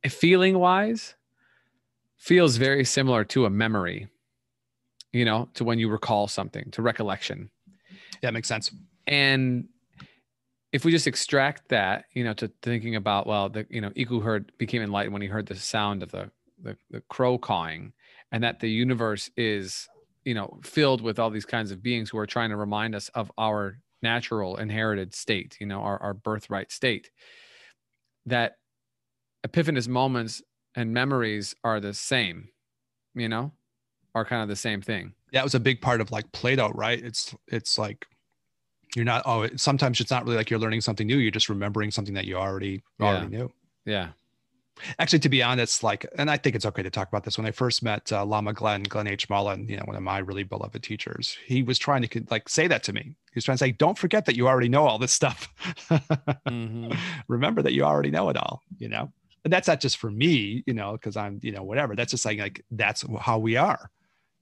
feeling wise, feels very similar to a memory, you know, to when you recall something, to recollection. That makes sense. And if we just extract that, you know, to thinking about, well, the, you know, Iku became enlightened when he heard the sound of the crow cawing, and that the universe is, you know, filled with all these kinds of beings who are trying to remind us of our natural inherited state, you know, our birthright state, that epiphanous moments and memories are the same, you know, are kind of the same thing. That was a big part of like Plato, right? It's like, you're not, sometimes it's not really like you're learning something new. You're just remembering something that you already knew. Yeah. Actually, to be honest, like, and I think it's okay to talk about this. When I first met Lama Glenn H. Mullen, you know, one of my really beloved teachers, he was trying to like say that to me. He was trying to say, don't forget that you already know all this stuff. Mm-hmm. Remember that you already know it all, you know? And that's not just for me, you know, because I'm, you know, whatever. That's just like that's how we are.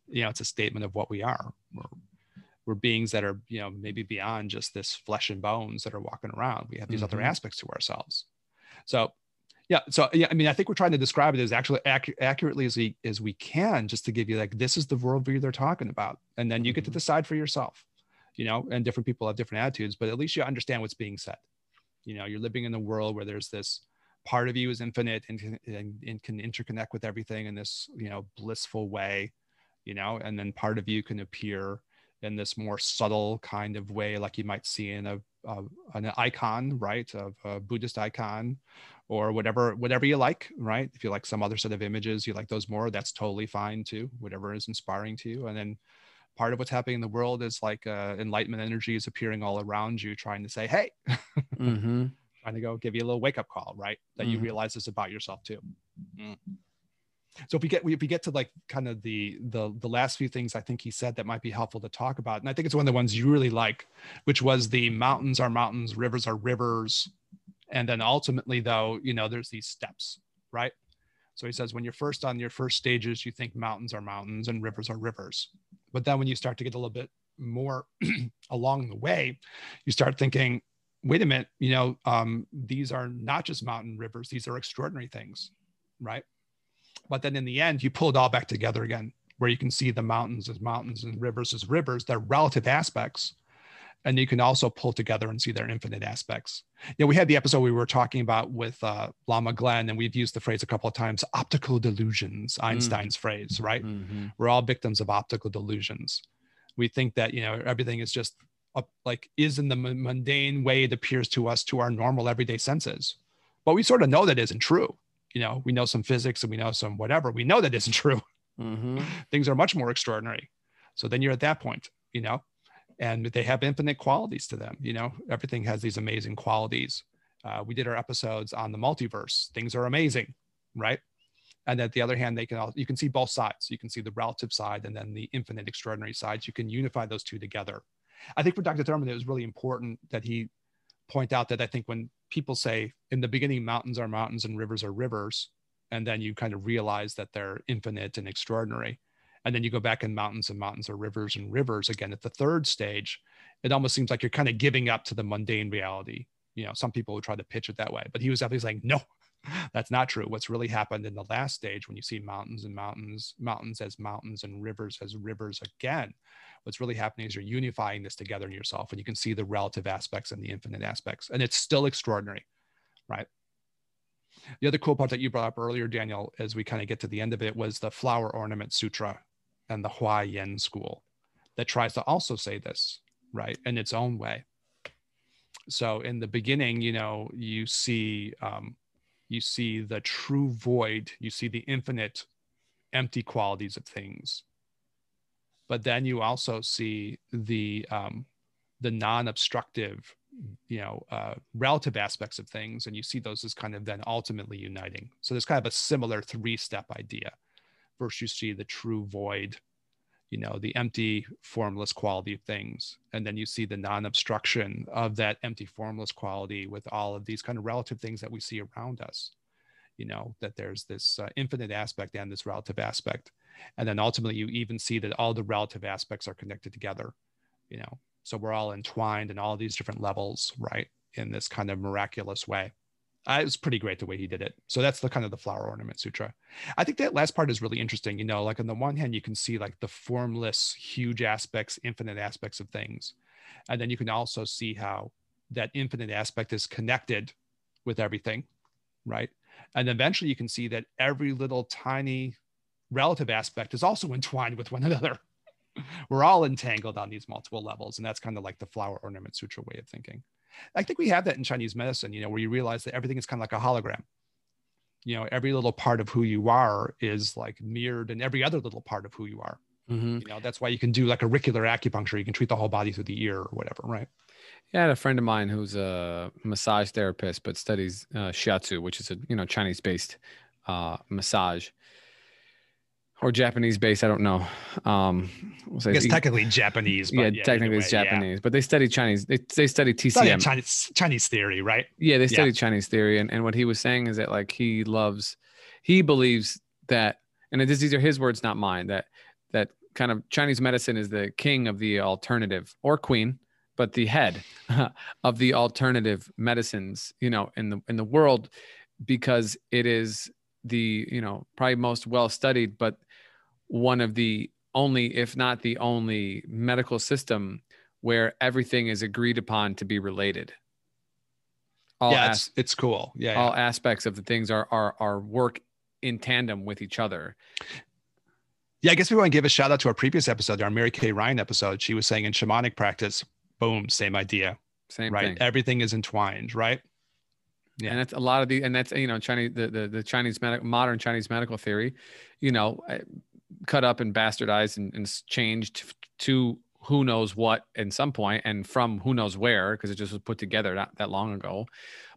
You know, it's a statement of what we are. We're beings that are, you know, maybe beyond just this flesh and bones that are walking around. We have these other aspects to ourselves. So, I mean, I think we're trying to describe it as actually accurately as we can, just to give you like, this is the worldview they're talking about. And then you get to decide for yourself, you know, and different people have different attitudes, but at least you understand what's being said. You know, you're living in a world where there's this, part of you is infinite and can interconnect with everything in this, you know, blissful way, you know, and then part of you can appear in this more subtle kind of way, like you might see in an icon, right, of a Buddhist icon or whatever you like, right? If you like some other set of images, you like those more, that's totally fine too, whatever is inspiring to you. And then part of what's happening in the world is like enlightenment energy is appearing all around you, trying to say, hey, trying to go give you a little wake-up call, right? That you realize this about yourself too. So if we get to like kind of the last few things I think he said that might be helpful to talk about, and I think it's one of the ones you really like, which was the mountains are mountains, rivers are rivers, and then ultimately though, you know, there's these steps, right? So he says when you're first on your first stages, you think mountains are mountains and rivers are rivers, but then when you start to get a little bit more along the way, you start thinking, wait a minute, you know, these are not just mountain rivers, these are extraordinary things, right? But then in the end, you pull it all back together again, where you can see the mountains as mountains and rivers as rivers, their relative aspects. And you can also pull together and see their infinite aspects. Yeah, you know, we had the episode we were talking about with Lama Glenn, and we've used the phrase a couple of times, optical delusions, Einstein's phrase, right? Mm-hmm. We're all victims of optical delusions. We think that, you know, everything is just is in the mundane way it appears to us, to our normal everyday senses. But we sort of know that isn't true. You know, we know some physics and we know some whatever, we know that isn't true. Mm-hmm. Things are much more extraordinary. So then you're at that point, you know, and they have infinite qualities to them. You know, everything has these amazing qualities. We did our episodes on the multiverse. Things are amazing, right? And at the other hand, they can all, you can see both sides. You can see the relative side and then the infinite extraordinary sides. You can unify those two together. I think for Dr. Thurman, it was really important that he point out that I think when people say in the beginning, mountains are mountains and rivers are rivers, and then you kind of realize that they're infinite and extraordinary. And then you go back and mountains are rivers and rivers again at the third stage, it almost seems like you're kind of giving up to the mundane reality. You know, some people would try to pitch it that way, but he was definitely saying, no, that's not true. What's really happened in the last stage when you see mountains and mountains, mountains as mountains and rivers as rivers again, what's really happening is you're unifying this together in yourself and you can see the relative aspects and the infinite aspects, and it's still extraordinary, right? The other cool part that you brought up earlier, Daniel, as we kind of get to the end of it, was the Flower Ornament Sutra and the Hua Yen school that tries to also say this, right, in its own way. So in the beginning, you know, you see the true void, you see the infinite empty qualities of things. But then you also see the non-obstructive, you know, relative aspects of things. And you see those as kind of then ultimately uniting. So there's kind of a similar three-step idea. First, you see the true void, you know, the empty formless quality of things. And then you see the non-obstruction of that empty formless quality with all of these kind of relative things that we see around us, you know, that there's this infinite aspect and this relative aspect. And then ultimately, you even see that all the relative aspects are connected together, you know, so we're all entwined in all these different levels, right, in this kind of miraculous way. It was pretty great the way he did it. So that's the kind of the Flower Ornament Sutra. I think that last part is really interesting, you know, like on the one hand, you can see like the formless, huge aspects, infinite aspects of things. And then you can also see how that infinite aspect is connected with everything, right? And eventually you can see that every little tiny relative aspect is also entwined with one another. We're all entangled on these multiple levels. And that's kind of like the Flower Ornament Sutra way of thinking. I think we have that in Chinese medicine, you know, where you realize that everything is kind of like a hologram. You know, every little part of who you are is like mirrored in every other little part of who you are. Mm-hmm. You know, that's why you can do like auricular acupuncture. You can treat the whole body through the ear or whatever, right? Yeah, I had a friend of mine who's a massage therapist, but studies shiatsu, which is a, you know, Chinese-based massage. Or Japanese-based, I don't know. I guess technically Japanese. But yeah, technically it's Japanese. Yeah. But they study Chinese. They study TCM. Chinese theory, right? Yeah, they study Chinese theory. And what he was saying is that, like, he believes that, and these are his words, not mine, that kind of Chinese medicine is the king of the alternative, or queen, but the head of the alternative medicines, you know, in the world, because it is the, you know, probably most well-studied, but one of the only, if not the only, medical system where everything is agreed upon to be related. It's cool. Yeah. All aspects of the things are work in tandem with each other. Yeah. I guess we want to give a shout out to our previous episode, our Mary Kay Ryan episode. She was saying in shamanic practice, boom, same idea. Same right? Thing. Everything is entwined, right? Yeah. And that's a lot of that's, you know, Chinese, the Chinese modern Chinese medical theory, you know, cut up and bastardized and changed to who knows what at some point and from who knows where, because it just was put together not that long ago,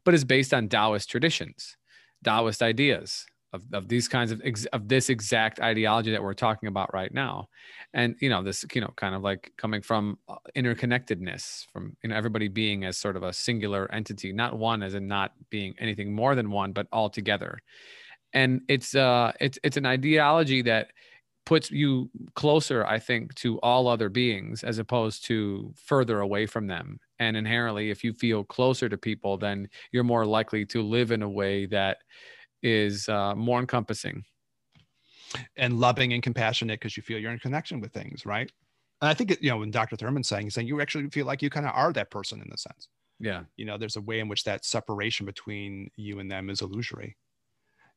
but is based on Taoist traditions, Taoist ideas of these kinds of this exact ideology that we're talking about right now. And, you know, this, you know, kind of like coming from interconnectedness, from, you know, everybody being as sort of a singular entity, not one as in not being anything more than one, but all together. And it's an ideology that puts you closer, I think, to all other beings as opposed to further away from them. And inherently, if you feel closer to people, then you're more likely to live in a way that is more encompassing and loving and compassionate, because you feel you're in connection with things, right? And I think, you know, when Dr. Thurman's saying, he's saying you actually feel like you kind of are that person in a sense. Yeah. You know, there's a way in which that separation between you and them is illusory.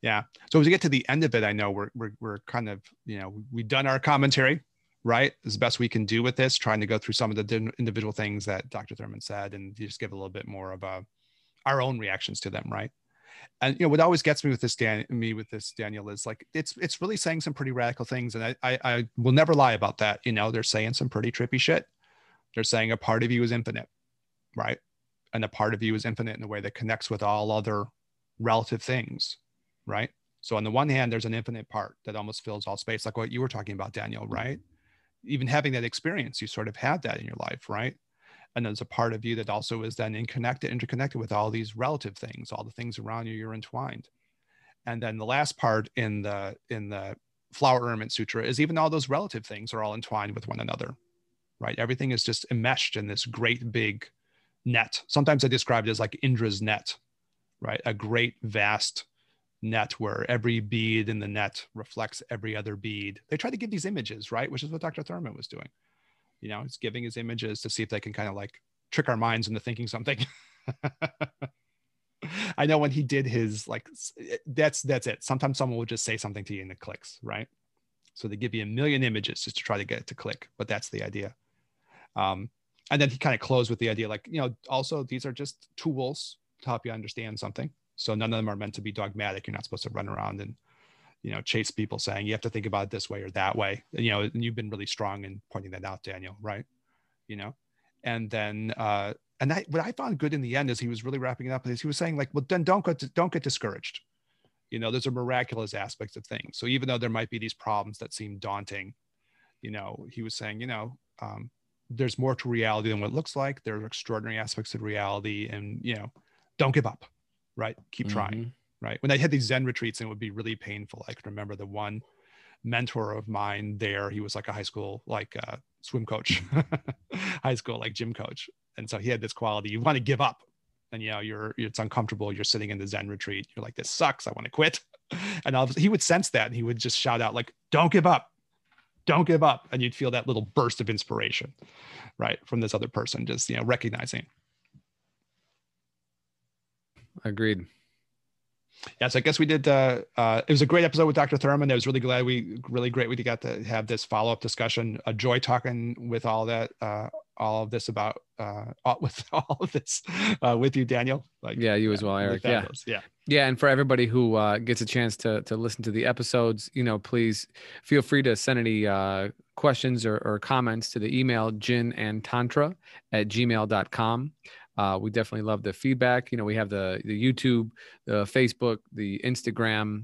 Yeah. So as we get to the end of it, I know we're kind of, you know, we've done our commentary, right? As best we can do with this, trying to go through some of the individual things that Dr. Thurman said and just give a little bit more of our own reactions to them, right? And, you know, what always gets me with this, Daniel, is like, it's really saying some pretty radical things. And I will never lie about that. You know, they're saying some pretty trippy shit. They're saying a part of you is infinite, right? and a part of you is infinite in a way that connects with all other relative things, right? So on the one hand, there's an infinite part that almost fills all space, like what you were talking about, Daniel, right? Even having that experience, you sort of have that in your life, right? And there's a part of you that also is then interconnected with all these relative things, all the things around you, you're entwined. And then the last part in the Flower Ornament Sutra is even all those relative things are all entwined with one another, right? Everything is just enmeshed in this great big net. Sometimes I describe it as like Indra's net, right? A great vast net where every bead in the net reflects every other bead. They try to give these images, right? Which is what Dr. Thurman was doing. You know, he's giving his images to see if they can kind of like trick our minds into thinking something. I know when he did his, like, that's it. Sometimes someone will just say something to you and it clicks, right? So they give you a million images just to try to get it to click, but that's the idea. And then he kind of closed with the idea, like, you know, also these are just tools to help you understand something. So none of them are meant to be dogmatic. You're not supposed to run around and, you know, chase people saying you have to think about it this way or that way. You know, and you've been really strong in pointing that out, Daniel, right? You know, and then, and that, what I found good in the end is he was really wrapping it up is he was saying, like, well, then don't get discouraged. You know, there's a miraculous aspect of things. So even though there might be these problems that seem daunting, you know, he was saying, you know, there's more to reality than what it looks like. There are extraordinary aspects of reality, and, you know, don't give up, right? Keep trying, right? When I had these Zen retreats, and it would be really painful. I can remember the one mentor of mine there, he was like a high school, like swim coach, high school, like gym coach. And so he had this quality, you want to give up, and, you know, it's uncomfortable. You're sitting in the Zen retreat. You're like, this sucks. I want to quit. And he would sense that. And he would just shout out, like, don't give up, don't give up. And you'd feel that little burst of inspiration, right? From this other person, just, you know, recognizing. Agreed. Yeah. So I guess we did, it was a great episode with Dr. Thurman. I was really glad we got to have this follow-up discussion. A joy talking with all that, with you, Daniel. Like, yeah, you as well, Eric. Yeah. Yeah. Yeah. And for everybody who gets a chance to listen to the episodes, you know, please feel free to send any questions or comments to the email jinandtantra@gmail.com. We definitely love the feedback. You know, we have the YouTube, the Facebook, the Instagram,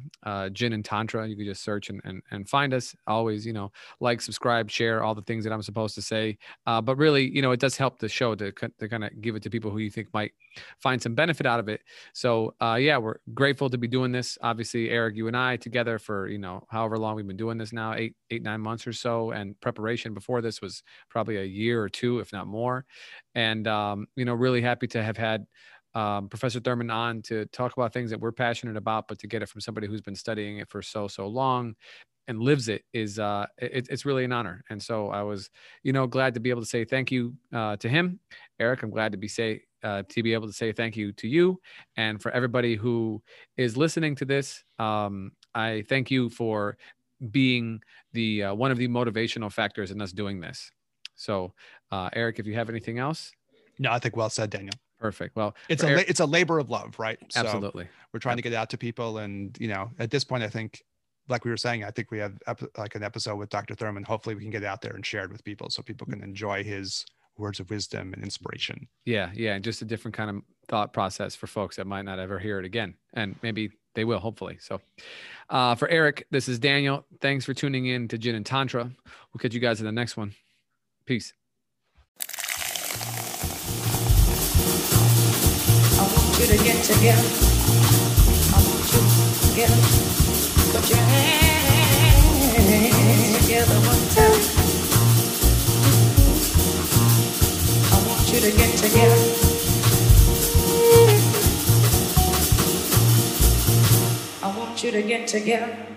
Jin and Tantra. You can just search and find us. Always, you know, like, subscribe, share, all the things that I'm supposed to say. But really, you know, it does help the show to kind of give it to people who you think might find some benefit out of it. So yeah, we're grateful to be doing this. Obviously, Eric, you and I together for, you know, however long we've been doing this now, 9 months or so. And preparation before this was probably a year or two, if not more. And, you know, really happy to have had Professor Thurman on to talk about things that we're passionate about, but to get it from somebody who's been studying it for so long and lives it is, it's really an honor. And so I was, you know, glad to be able to say thank you to him. Eric, I'm glad to be able to say thank you to you. And for everybody who is listening to this, I thank you for being the one of the motivational factors in us doing this. So, Eric, if you have anything else? No, I think well said, Daniel. Perfect. Well, it's a labor of love, right? Absolutely. So we're trying to get it out to people. And, you know, at this point, I think, like we were saying, I think we have like an episode with Dr. Thurman. Hopefully we can get it out there and share it with people so people can enjoy his words of wisdom and inspiration. Yeah. Yeah. And just a different kind of thought process for folks that might not ever hear it again. And maybe they will, hopefully. So for Eric, this is Daniel. Thanks for tuning in to Jin and Tantra. We'll catch you guys in the next one. Peace. I want you to get together. I want you together. Put your hands together one time. I want you to get together. I want you to get together.